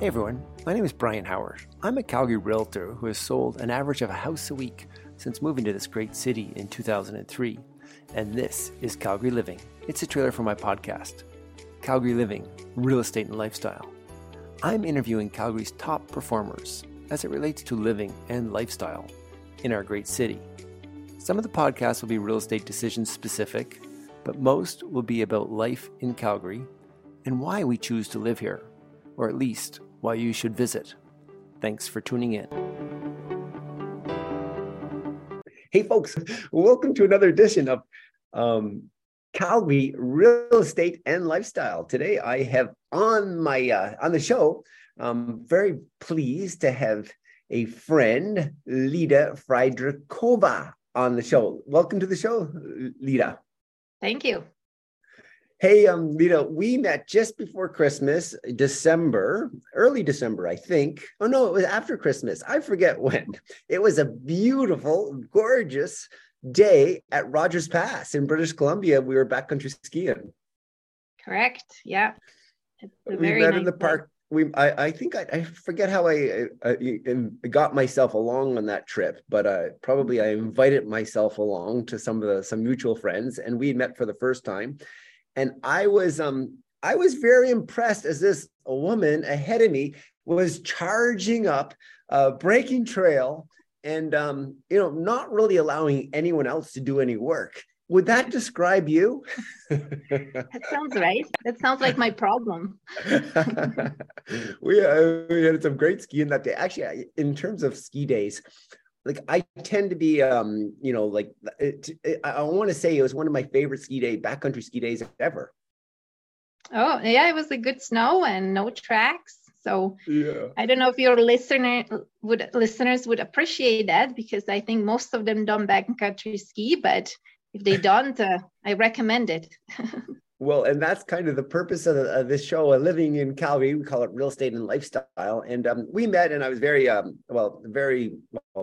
Hey everyone, my name is Brian Howard. I'm a Calgary realtor who has sold an average of a house a week since moving to this great city in 2003. And this is Calgary Living. It's a trailer for my podcast, Calgary Living, Real Estate and Lifestyle. I'm interviewing Calgary's top performers as it relates to living and lifestyle in our great city. Some of the podcasts will be real estate decision specific, but most will be about life in Calgary and why we choose to live here, or at least why you should visit. Thanks for tuning in. Hey folks, welcome to another edition of Calgary Real Estate and Lifestyle. Today I have on the show, I'm very pleased to have a friend, Lida Frydrykoba, on the show. Welcome to the show, Lida. Thank you. Hey, Lida, we met just before Christmas, early December, I think. Oh, no, it was after Christmas. I forget when. It was a beautiful, gorgeous day at Rogers Pass in British Columbia. We were backcountry skiing. Correct. Yeah. We met in the park. I forget how I got myself along on that trip, but probably I invited myself along to some mutual friends, and we met for the first time. And I was very impressed as this woman ahead of me was charging up, breaking trail, and not really allowing anyone else to do any work. Would that describe you? That sounds right. That sounds like my problem. we had some great skiing that day. Actually, in terms of ski days, like I tend to be, I want to say it was one of my favorite backcountry ski days ever. Oh, yeah, it was a good snow and no tracks. So yeah. I don't know if your listeners would appreciate that, because I think most of them don't backcountry ski, but if they don't, I recommend it. Well, and that's kind of the purpose of this show, Living in Calgary. We call it Real Estate and Lifestyle. And we met, and I was very,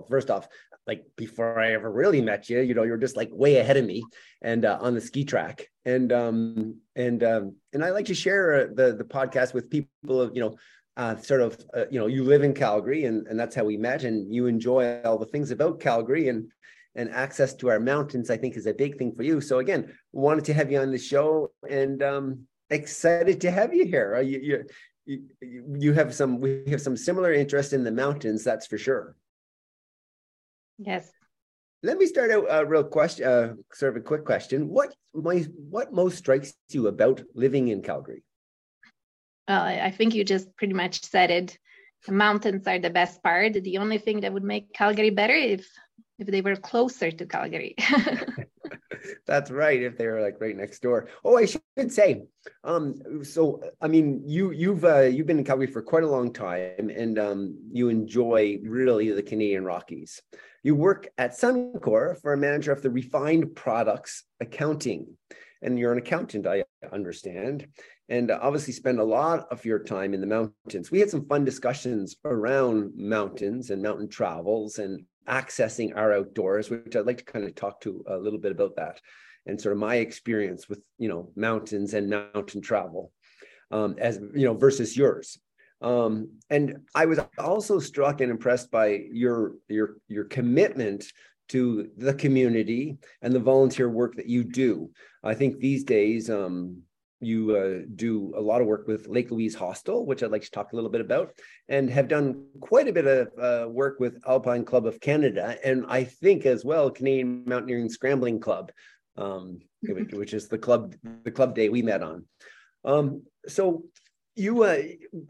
first off, like before I ever really met you, you were just like way ahead of me and on the ski track. And I like to share the podcast with people of, you live in Calgary, and that's how we met, and you enjoy all the things about Calgary, and access to our mountains, I think, is a big thing for you. So again, wanted to have you on the show, and excited to have you here. We have some similar interest in the mountains, that's for sure. Yes. Let me start out a quick question. What most strikes you about living in Calgary? Well, I think you just pretty much said it. The mountains are the best part. The only thing that would make Calgary better if they were closer to Calgary. That's right. If they were like right next door. Oh, I should say. You've been in Calgary for quite a long time, and you enjoy really the Canadian Rockies. You work at Suncor for a manager of the refined products accounting, and you're an accountant, I understand, and obviously spend a lot of your time in the mountains. We had some fun discussions around mountains and mountain travels and accessing our outdoors, which I'd like to kind of talk to a little bit about that, and sort of my experience with, mountains and mountain travel, versus yours. And I was also struck and impressed by your commitment to the community and the volunteer work that you do. I think these days, you do a lot of work with Lake Louise Hostel, which I'd like to talk a little bit about, and have done quite a bit of work with Alpine Club of Canada, and I think as well Canadian Mountaineering Scrambling Club, which is the club day we met on. So you,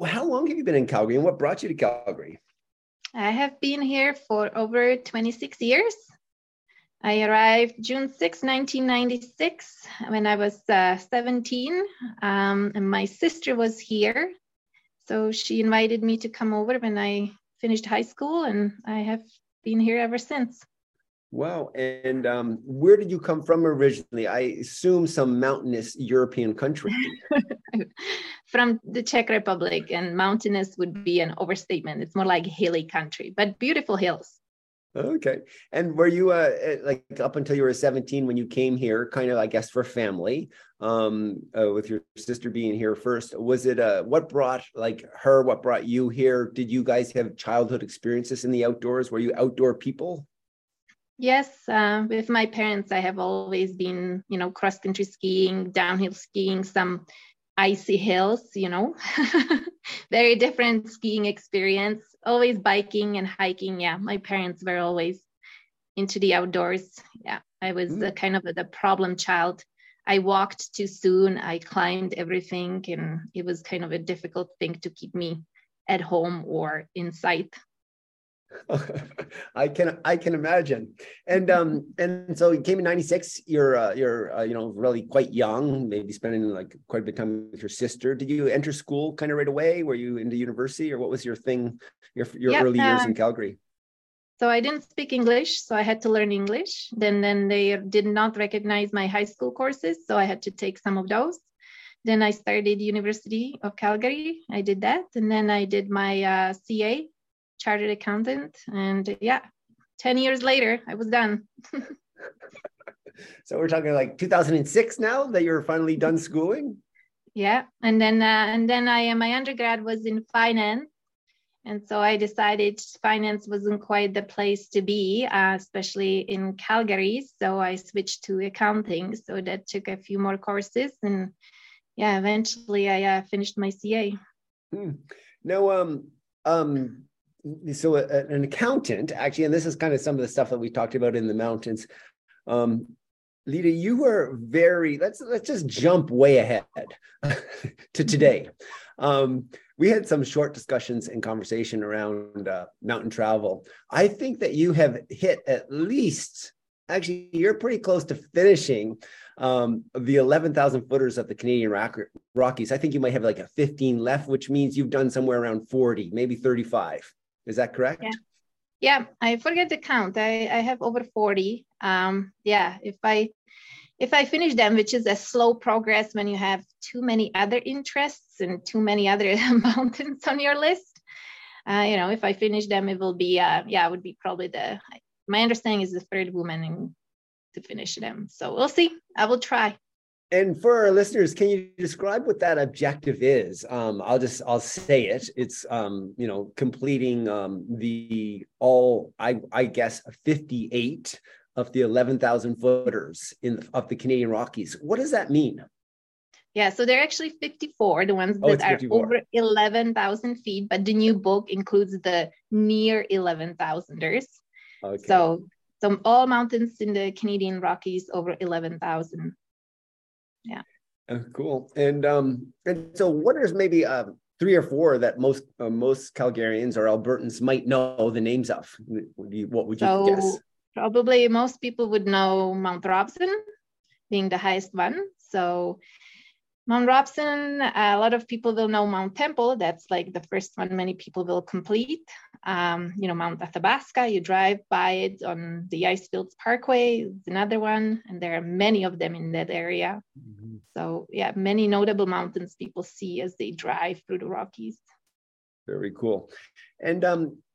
how long have you been in Calgary, and what brought you to Calgary? I have been here for over 26 years. I arrived June 6, 1996, when I was 17, and my sister was here. So she invited me to come over when I finished high school, and I have been here ever since. Wow. And where did you come from originally? I assume some mountainous European country. From the Czech Republic, and mountainous would be an overstatement. It's more like hilly country, but beautiful hills. Okay. And were you like up until you were 17 when you came here, kind of, I guess, for family, with your sister being here first? Was it what brought you here? Did you guys have childhood experiences in the outdoors? Were you outdoor people? Yes. With my parents, I have always been, cross-country skiing, downhill skiing, some icy hills, very different skiing experience, always biking and hiking. Yeah. My parents were always into the outdoors. Yeah. I was kind of the problem child. I walked too soon. I climbed everything, and it was kind of a difficult thing to keep me at home or inside. I can imagine. And so you came in 96, you're really quite young, maybe spending like quite a bit of time with your sister. Did you enter school kind of right away? Were you into university, or what was your thing, your early years in Calgary? So I didn't speak English, so I had to learn English. Then they did not recognize my high school courses, so I had to take some of those. Then I started University of Calgary. I did that. And then I did my CA, Chartered Accountant, and 10 years later I was done. So we're talking like 2006 now that you're finally done schooling. And then my undergrad was in finance, and so I decided finance wasn't quite the place to be, especially in Calgary, so I switched to accounting. So that took a few more courses, and eventually I finished my CA. So an accountant, actually, and this is kind of some of the stuff that we talked about in the mountains. Lida, you were very, let's just jump way ahead to today. We had some short discussions and conversation around mountain travel. I think that you have hit at least, actually, you're pretty close to finishing the 11,000 footers of the Canadian Rockies. I think you might have like a 15 left, which means you've done somewhere around 40, maybe 35. Is that correct? Yeah, I forget to count. I have over 40. If I finish them, which is a slow progress when you have too many other interests and too many other mountains on your list, if I finish them, it will be, it would be probably my understanding is the third woman to finish them. So we'll see. I will try. And for our listeners, can you describe what that objective is? I'll say it. It's, completing I guess, 58 of the 11,000 footers of the Canadian Rockies. What does that mean? Yeah, so they're actually 54, the ones that are over 11,000 feet, but the new book includes the near 11,000ers. Okay. So all mountains in the Canadian Rockies over 11,000. Yeah. Cool. And so what is maybe three or four that most Calgarians or Albertans might know the names of? What would you guess? Probably most people would know Mount Robson being the highest one. So Mount Robson, a lot of people will know Mount Temple. That's like the first one many people will complete. Mount Athabasca, you drive by it on the Icefields Parkway, is another one. And there are many of them in that area. Mm-hmm. So many notable mountains people see as they drive through the Rockies. Very cool.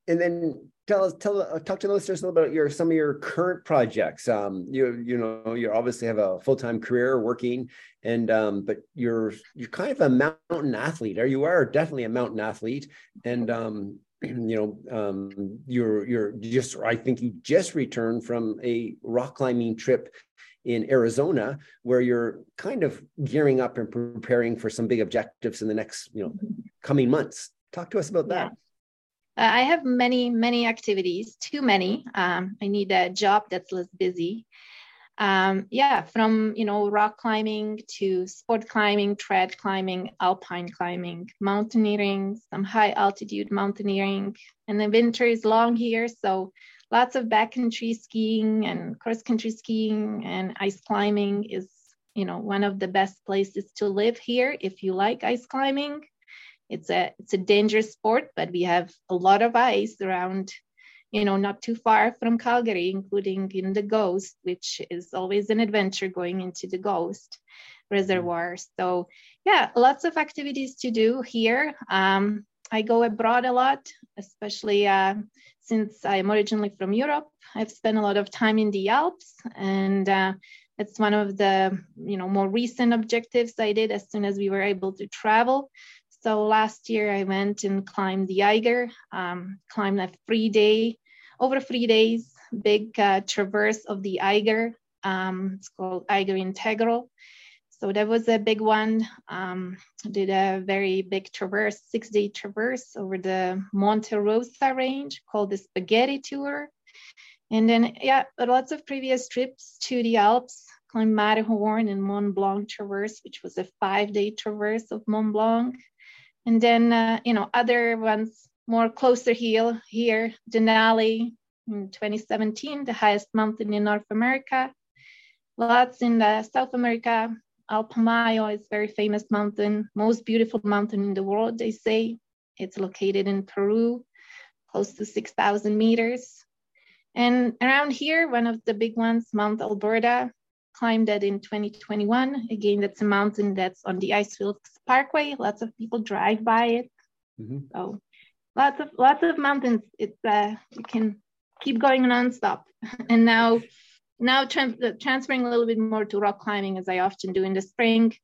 And then talk to the listeners a little about some of your current projects. You obviously have a full-time career working, and but you're kind of a mountain athlete, or you are definitely a mountain athlete. And you're just, I think you just returned from a rock climbing trip in Arizona, where you're kind of gearing up and preparing for some big objectives in the next, coming months. Talk to us about that. Yeah. I have many, many activities, too many. I need a job that's less busy. From, rock climbing to sport climbing, trad climbing, alpine climbing, mountaineering, some high altitude mountaineering. And the winter is long here, so lots of backcountry skiing and cross-country skiing, and ice climbing is, one of the best places to live here if you like ice climbing. It's a dangerous sport, but we have a lot of ice around, not too far from Calgary, including in the Ghost, which is always an adventure going into the Ghost Reservoir. So, lots of activities to do here. I go abroad a lot, especially since I'm originally from Europe. I've spent a lot of time in the Alps, and it's one of the, more recent objectives I did as soon as we were able to travel. So last year I went and climbed the Eiger, climbed a 3-day, over 3 days, big traverse of the Eiger. It's called Eiger Integral. So that was a big one. Did a very big traverse, 6-day traverse over the Monte Rosa range called the Spaghetti Tour. And then, lots of previous trips to the Alps, climbed Matterhorn and Mont Blanc traverse, which was a 5-day traverse of Mont Blanc. And then, other ones more closer here, Denali in 2017, the highest mountain in North America. Lots in South America. Alpamayo is a very famous mountain, most beautiful mountain in the world, they say. It's located in Peru, close to 6,000 meters. And around here, one of the big ones, Mount Alberta, climbed that in 2021. Again, that's a mountain that's on the Icefields Parkway. Lots of people drive by it. Mm-hmm. So lots of mountains. It's you can keep going nonstop. And now transferring a little bit more to rock climbing, as I often do in the spring,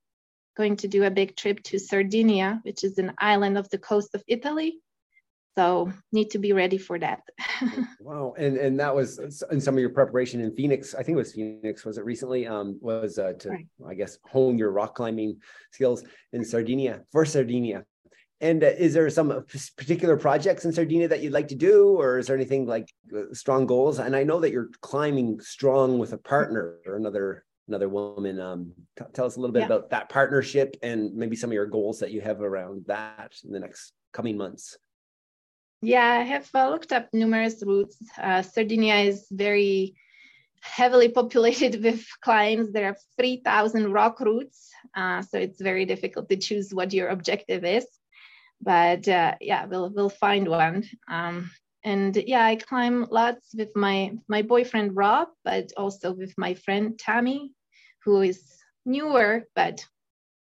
going to do a big trip to Sardinia, which is an island off the coast of Italy. So need to be ready for that. Wow. And that was in some of your preparation in Phoenix. I think it was Phoenix, was it recently? I guess, hone your rock climbing skills in Sardinia, for Sardinia. And is there some particular projects in Sardinia that you'd like to do, or is there anything like strong goals? And I know that you're climbing strong with a partner or another woman. Tell us a little bit about that partnership and maybe some of your goals that you have around that in the next coming months. Yeah, I have looked up numerous routes. Sardinia is very heavily populated with climbs. There are 3,000 rock routes, so it's very difficult to choose what your objective is. But we'll find one. I climb lots with my boyfriend Rob, but also with my friend Tammy, who is newer but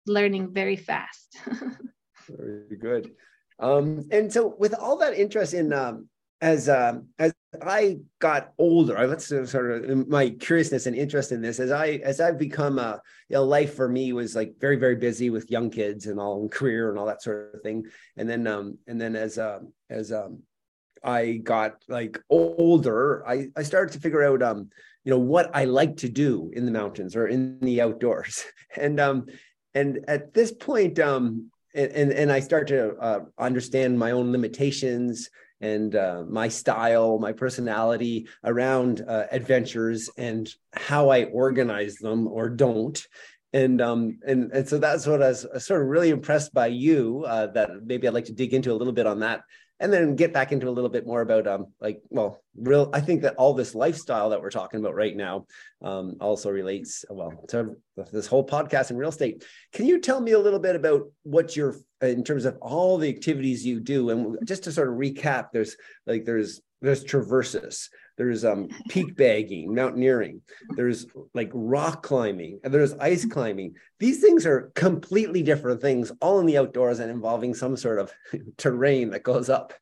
learning very fast. Very good. And so, with all that interest in as I got older, my curiousness and interest in this as I've become life for me was like very, very busy with young kids and all, and career and all that sort of thing. And then as I got like older, I started to figure out what I like to do in the mountains or in the outdoors. And at this point and I start to understand my own limitations and my style, my personality around adventures and how I organize them or don't. And so that's what I was sort of really impressed by you, that maybe I'd like to dig into a little bit on that, and then get back into a little bit more about I think that all this lifestyle that we're talking about right now also relates to this whole podcast in real estate. Can you tell me a little bit about what your, in terms of all the activities you do? And just to sort of recap, there's traverses, there's peak bagging, mountaineering, there's like rock climbing, and there's ice climbing. These things are completely different things, all in the outdoors and involving some sort of terrain that goes up.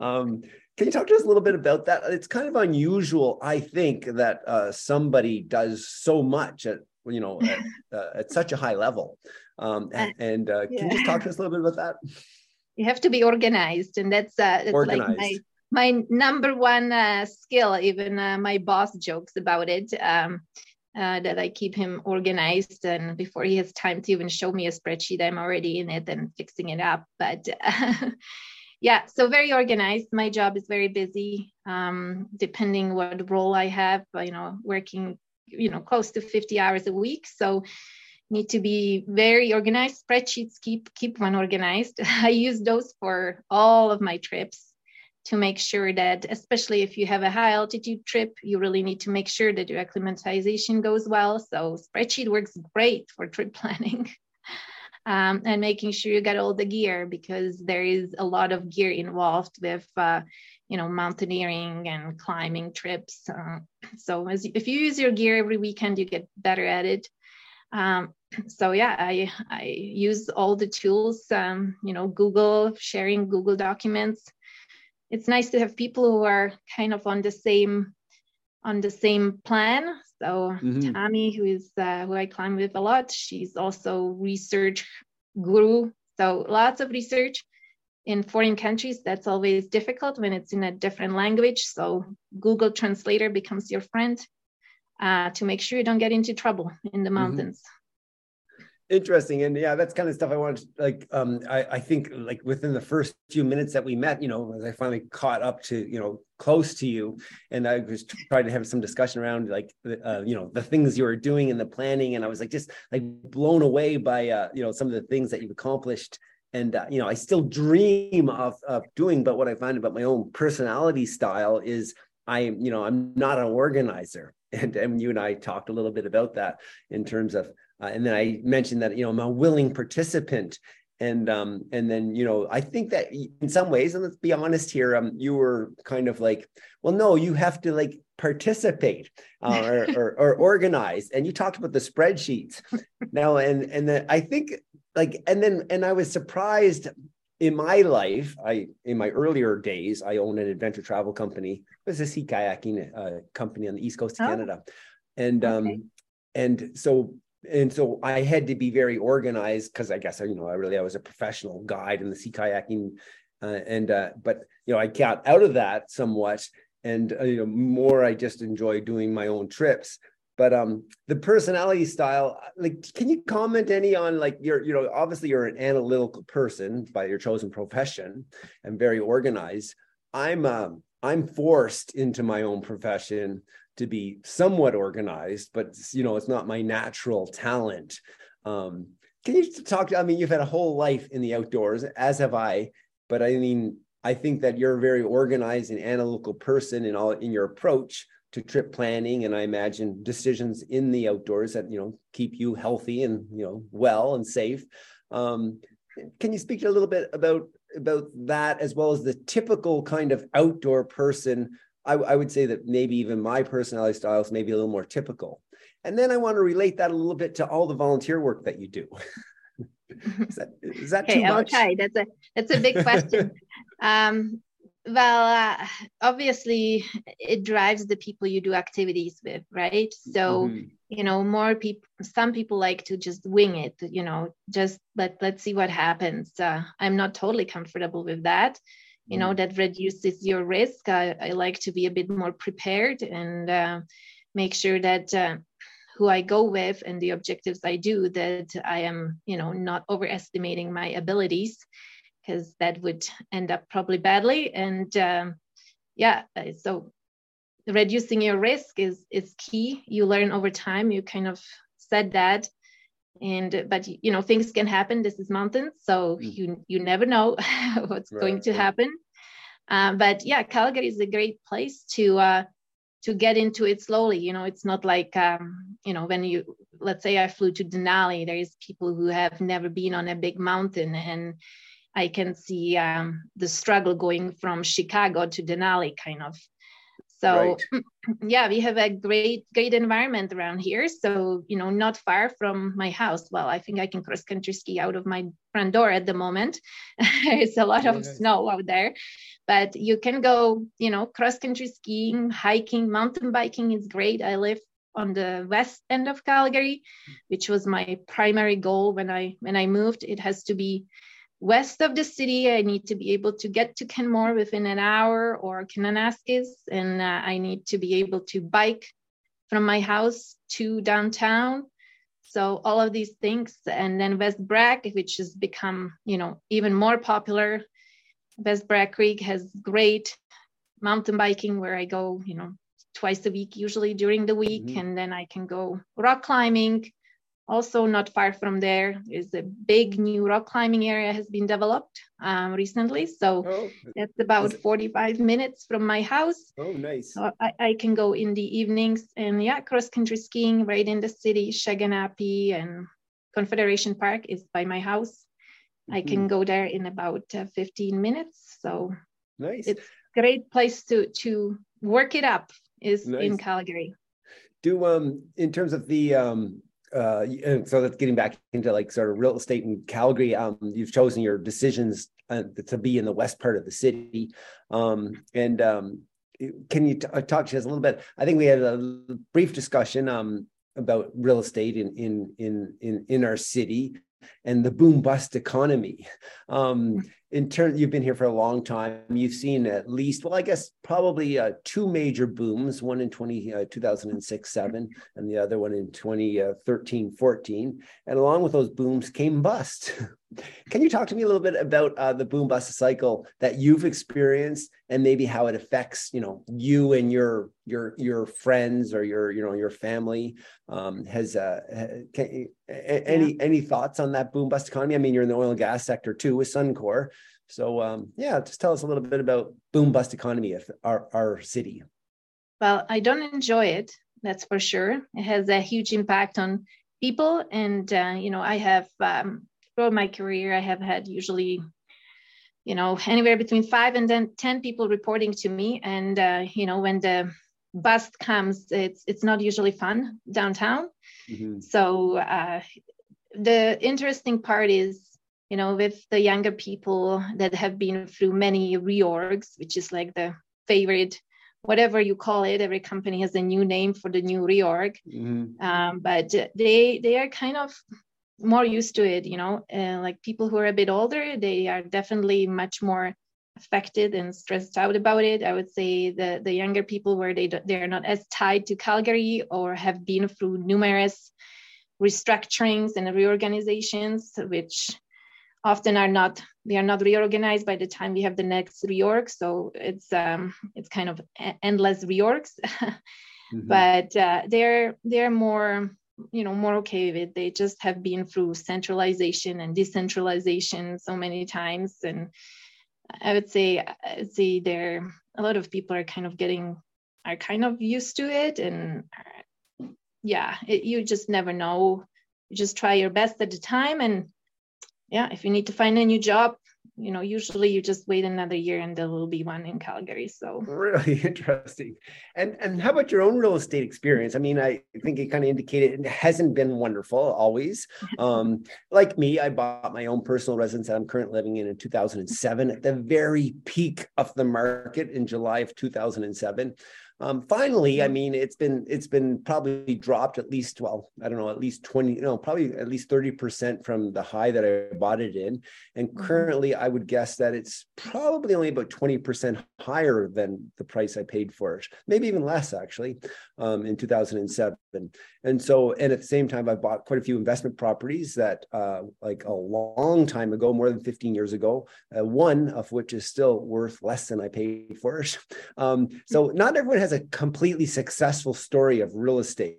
Can you talk to us a little bit about that? It's kind of unusual, I think, that somebody does so much at such a high level. Can you just talk to us a little bit about that? You have to be organized, and that's organized. Like my number one skill. Even my boss jokes about it, that I keep him organized, and before he has time to even show me a spreadsheet, I'm already in it and fixing it up. But so very organized. My job is very busy, depending what role I have, working, close to 50 hours a week. So need to be very organized. Spreadsheets keep one organized. I use those for all of my trips, to make sure that, especially if you have a high altitude trip, you really need to make sure that your acclimatization goes well. So spreadsheet works great for trip planning, and making sure you got all the gear, because there is a lot of gear involved with, mountaineering and climbing trips. So if you use your gear every weekend, you get better at it. So yeah, I use all the tools, Google, sharing Google documents. It's nice to have people who are kind of on the same plan. So Tammy, who I climb with a lot, she's also research guru. So lots of research in foreign countries. That's always difficult when it's in a different language. So Google Translator becomes your friend to make sure you don't get into trouble in the mountains. Interesting. And yeah, that's kind of stuff I wanted to, I think like within the first few minutes that we met, as I finally caught up to, close to you, and I was trying to have some discussion around the things you were doing and the planning. And I was just blown away by, some of the things that you've accomplished. And, I still dream of doing, but what I find about my own personality style is I'm not an organizer. And you and I talked a little bit about that in terms of, and then I mentioned that, I'm a willing participant. And then, I think that in some ways, and let's be honest here, you were kind of like, well, no, you have to participate or organize. And you talked about the spreadsheets now. And then I think and I was surprised in my life. In my earlier days, I owned an adventure travel company. It was a sea kayaking company on the East Coast of Canada. And, okay. And so I had to be very organized because I guess, I was a professional guide in the sea kayaking. But I got out of that somewhat and, more, I just enjoy doing my own trips. But the personality style, can you comment any on obviously you're an analytical person by your chosen profession and very organized. I'm forced into my own profession to be somewhat organized, but it's not my natural talent. Can you talk? I mean, you've had a whole life in the outdoors, as have I. But I mean, I think that you're a very organized and analytical person in your approach to trip planning, and I imagine decisions in the outdoors that keep you healthy and well and safe. Can you speak a little bit about that, as well as the typical kind of outdoor person? I would say that maybe even my personality style is maybe a little more typical. And then I want to relate that a little bit to all the volunteer work that you do. Is that okay, too much? Okay, that's a big question. Obviously, it drives the people you do activities with, right? So, more people, some people like to just wing it, just let's see what happens. I'm not totally comfortable with that. That reduces your risk. I like to be a bit more prepared and make sure that who I go with and the objectives I do, that I am, not overestimating my abilities, because that would end up probably badly. And so reducing your risk is key. You learn over time. You kind of said that. But things can happen. This is mountains, so you never know what's going to happen. Calgary is a great place to get into it slowly. It's not like when you, let's say I flew to Denali. There is people who have never been on a big mountain, and I can see the struggle going from Chicago to Denali, kind of. So we have a great environment around here. So, not far from my house. Well, I think I can cross country ski out of my front door at the moment. It's a lot of snow out there, but you can go, cross country skiing, hiking, mountain biking is great. I live on the west end of Calgary, which was my primary goal when I moved. It has to be west of the city. I need to be able to get to Canmore within an hour, or Kananaskis, and I need to be able to bike from my house to downtown. So all of these things. And then West Bragg, which has become, even more popular. West Bragg Creek has great mountain biking, where I go, twice a week, usually during the week. And then I can go rock climbing. Also not far from there is a big new rock climbing area has been developed recently. So that's about 45 minutes from my house. Oh, nice. So I can go in the evenings and cross-country skiing right in the city. Shaganapi and Confederation Park is by my house. I can go there in about 15 minutes. So nice. It's a great place to work it up in Calgary. In terms of the and so that's getting back into like sort of real estate in Calgary. You've chosen your decisions to be in the west part of the city. Can you talk to us a little bit? I think we had a brief discussion about real estate in our city and the boom bust economy. In turn, you've been here for a long time. You've seen at least, well, I guess probably two major booms, one in 2006-07 and the other one in 2013-14. And along with those booms came busts. Can you talk to me a little bit about the boom bust cycle that you've experienced and maybe how it affects, you know, you and your friends or your family? Any thoughts on that boom bust economy? I mean, you're in the oil and gas sector too with Suncor. So just tell us a little bit about boom bust economy of our city. Well, I don't enjoy it. That's for sure. It has a huge impact on people. And, I have throughout my career, I have had usually, anywhere between 5 and then 10 people reporting to me. And, when the bust comes, it's not usually fun downtown. Mm-hmm. So the interesting part is, with the younger people that have been through many reorgs, which is like the favorite, whatever you call it, every company has a new name for the new reorg. Mm-hmm. But they are kind of more used to it, like people who are a bit older, they are definitely much more affected and stressed out about it. I would say the younger people where they are not as tied to Calgary or have been through numerous restructurings and reorganizations, which often are not reorganized by the time we have the next reorg. So it's kind of endless reorgs, mm-hmm. But they're more, more okay with it. They just have been through centralization and decentralization so many times. And I would say there, a lot of people are kind of used to it. And you just never know. You just try your best at the time. And if you need to find a new job, usually you just wait another year and there will be one in Calgary. So really interesting. And how about your own real estate experience? I mean, I think it kind of indicated it hasn't been wonderful always. Like me, I bought my own personal residence that I'm currently living in 2007 at the very peak of the market in July of 2007. Finally, I mean, it's been probably dropped at least, probably at least 30% from the high that I bought it in. And currently I would guess that it's probably only about 20% higher than the price I paid for it, maybe even less actually, in 2007. And so, and at the same time, I bought quite a few investment properties that like a long time ago, more than 15 years ago, one of which is still worth less than I paid for it. So not everyone has a completely successful story of real estate.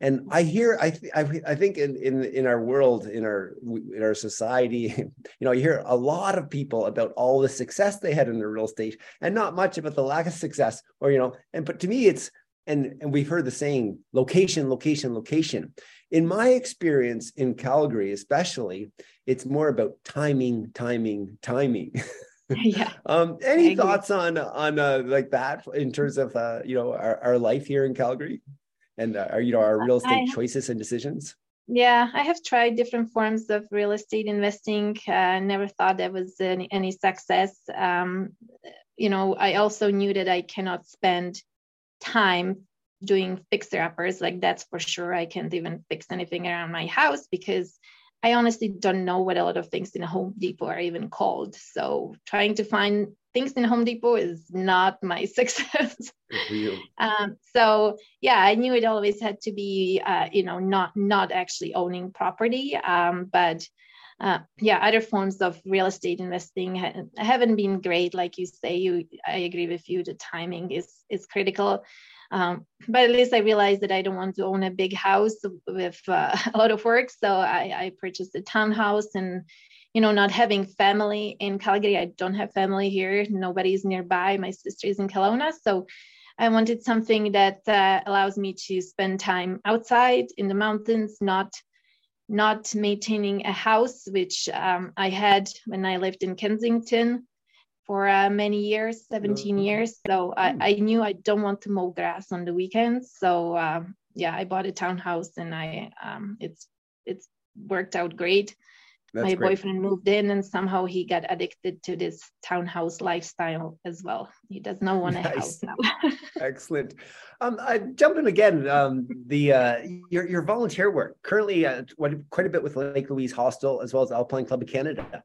And I think in our world, in our society, you hear a lot of people about all the success they had in their real estate and not much about the lack of success but to me it's, and we've heard the saying, location, location, location. In my experience in Calgary, especially, it's more about timing, timing, timing. Yeah. Any thoughts on like that in terms of our life here in Calgary and our real estate choices and decisions? Yeah, I have tried different forms of real estate investing. Never thought there was any success. I also knew that I cannot spend time doing fixer uppers. Like that's for sure. I can't even fix anything around my house because I honestly don't know what a lot of things in Home Depot are even called. So trying to find things in Home Depot is not my success. I knew it always had to be, not actually owning property. Other forms of real estate investing haven't been great. Like you say, I agree with you. The timing is critical. But at least I realized that I don't want to own a big house with a lot of work. So I purchased a townhouse and, not having family in Calgary, I don't have family here. Nobody's nearby. My sister is in Kelowna. So I wanted something that allows me to spend time outside in the mountains, not maintaining a house, which I had when I lived in Kensington for many years, 17 years. So I knew I don't want to mow grass on the weekends. So yeah, I bought a townhouse, and I it's worked out great. That's great. Boyfriend moved in, and somehow he got addicted to this townhouse lifestyle as well. He does not want a house now. Excellent. I jump in again. Your volunteer work currently quite a bit with Lake Louise Hostel as well as Alpine Club of Canada.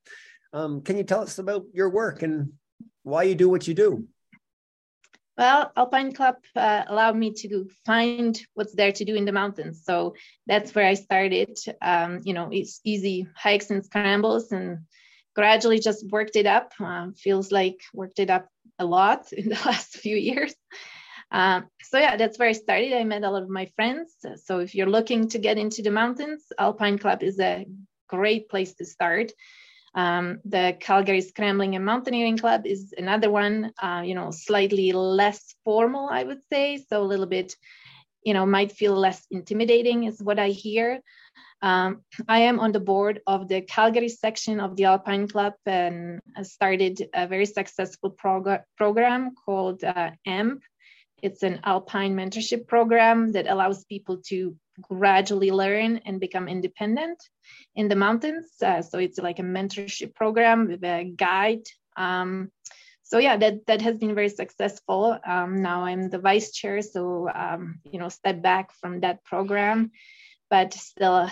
Can you tell us about your work and why you do what you do? Well, Alpine Club allowed me to find what's there to do in the mountains. So that's where I started. It's easy hikes and scrambles, and gradually just worked it up. Feels like worked it up a lot in the last few years. That's where I started. I met a lot of my friends. So if you're looking to get into the mountains, Alpine Club is a great place to start. The Calgary Scrambling and Mountaineering Club is another one, slightly less formal, I would say. So a little bit, might feel less intimidating is what I hear. I am on the board of the Calgary section of the Alpine Club, and started a very successful program called AMP. It's an Alpine mentorship program that allows people to gradually learn and become independent in the mountains. So it's like a mentorship program with a guide. That has been very successful. Now I'm the vice chair, so step back from that program, but still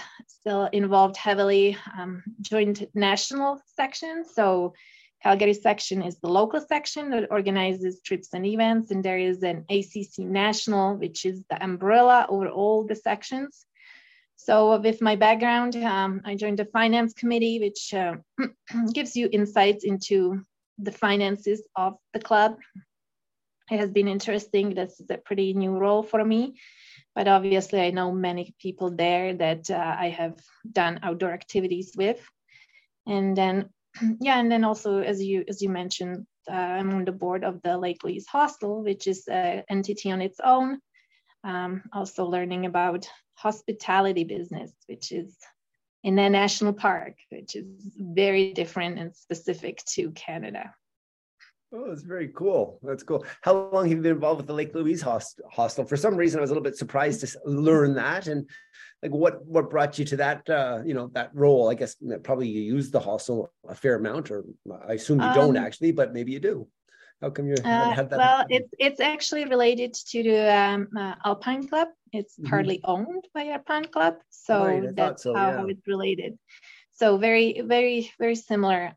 involved heavily. Joined national section. So Calgary section is the local section that organizes trips and events, and there is an ACC national, which is the umbrella over all the sections. So with my background, I joined the finance committee, which gives you insights into the finances of the club. It has been interesting. This is a pretty new role for me, but obviously I know many people there that I have done outdoor activities with. And then also, as you mentioned, I'm on the board of the Lake Louise Hostel, which is an entity on its own. Also learning about hospitality business, which is in a national park, which is very different and specific to Canada. Oh, that's very cool. That's cool. How long have you been involved with the Lake Louise Hostel? For some reason, I was a little bit surprised to learn that. And like, what brought you to that, that role? I guess probably you use the hostel a fair amount, or I assume you don't actually, but maybe you do. How come you had that? Well, it's actually related to the Alpine Club. It's partly owned by Alpine Club. So that's how it's related. So very, very, very similar.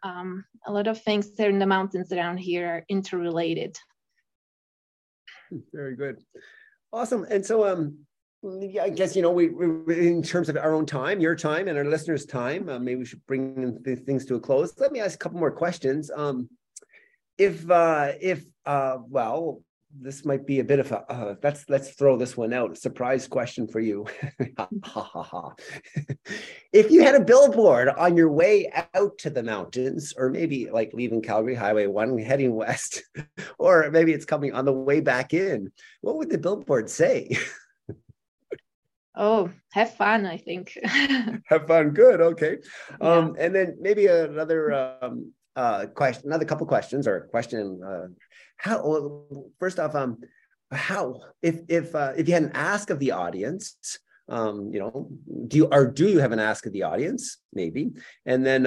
A lot of things there in the mountains around here are interrelated. Very good. Awesome. And so, I guess, we in terms of our own time, your time and our listeners' time, maybe we should bring things to a close. Let me ask a couple more questions. This might be a bit of a, let's throw this one out. Surprise question for you. If you had a billboard on your way out to the mountains, or maybe like leaving Calgary Highway 1, heading west, or maybe it's coming on the way back in, what would the billboard say? Oh, have fun, I think. Have fun. Good. Okay. Yeah. And then maybe another, question, another couple questions or question. If you had an ask of the audience, do you have an ask of the audience? Maybe. And then,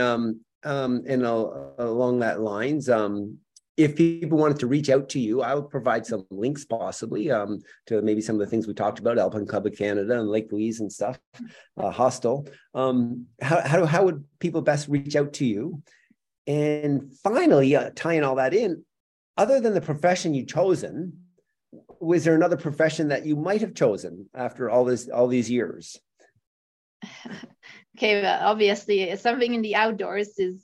along that lines, if people wanted to reach out to you, I would provide some links possibly to maybe some of the things we talked about, Alpine Club of Canada and Lake Louise and stuff, Hostel. How would people best reach out to you? And finally, tying all that in, other than the profession you've chosen, was there another profession that you might have chosen after all these years? Okay, well, obviously, something in the outdoors is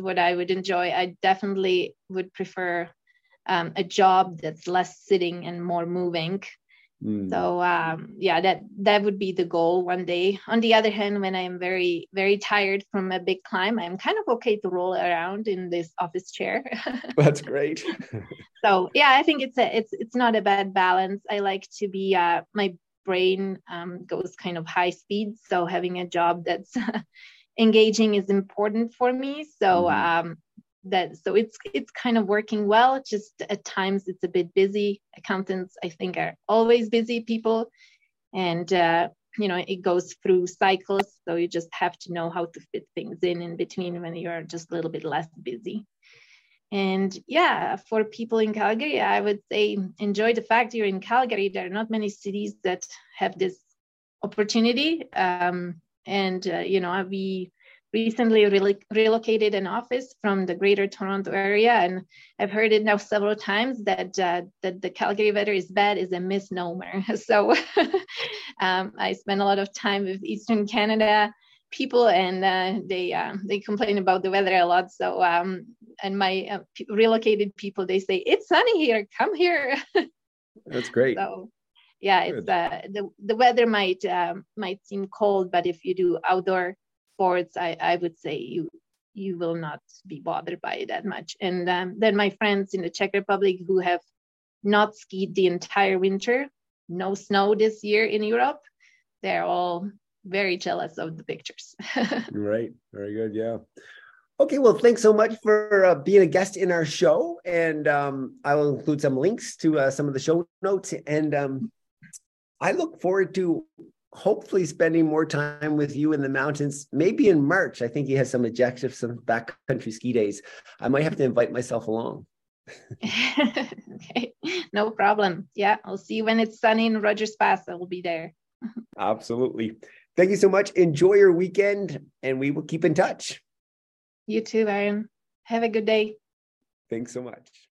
what I would enjoy. I definitely would prefer a job that's less sitting and more moving. So that would be the goal one day. On the other hand, when I am very, very tired from a big climb, I'm kind of okay to roll around in this office chair. That's great. So yeah, I think it's not a bad balance. I like to be my brain goes kind of high speed, so having a job that's engaging is important for me. So it's kind of working well. Just at times it's a bit busy. Accountants, I think, are always busy people, And, you know, it goes through cycles. So you just have to know how to fit things in between when you're just a little bit less busy. And yeah, for people in Calgary, I would say enjoy the fact you're in Calgary. There are not many cities that have this opportunity. You know, we recently relocated an office from the Greater Toronto area, and I've heard it now several times that the Calgary weather is bad is a misnomer. So I spend a lot of time with Eastern Canada people, and they complain about the weather a lot. So and my relocated people, they say it's sunny here, come here. That's great. So yeah, it's the weather might seem cold, but if you do outdoor sports, I would say you will not be bothered by it that much. And then my friends in the Czech Republic who have not skied the entire winter, no snow this year in Europe, they're all very jealous of the pictures. Right. Very good. Yeah. Okay. Well, thanks so much for being a guest in our show. And I will include some links to some of the show notes. And I look forward to hopefully spending more time with you in the mountains, maybe in March. I think you have some objectives, some backcountry ski days. I might have to invite myself along. Okay. No problem. Yeah. I'll see you when it's sunny in Rogers Pass. I will be there. Absolutely. Thank you so much. Enjoy your weekend, and we will keep in touch. You too, Aaron. Have a good day. Thanks so much.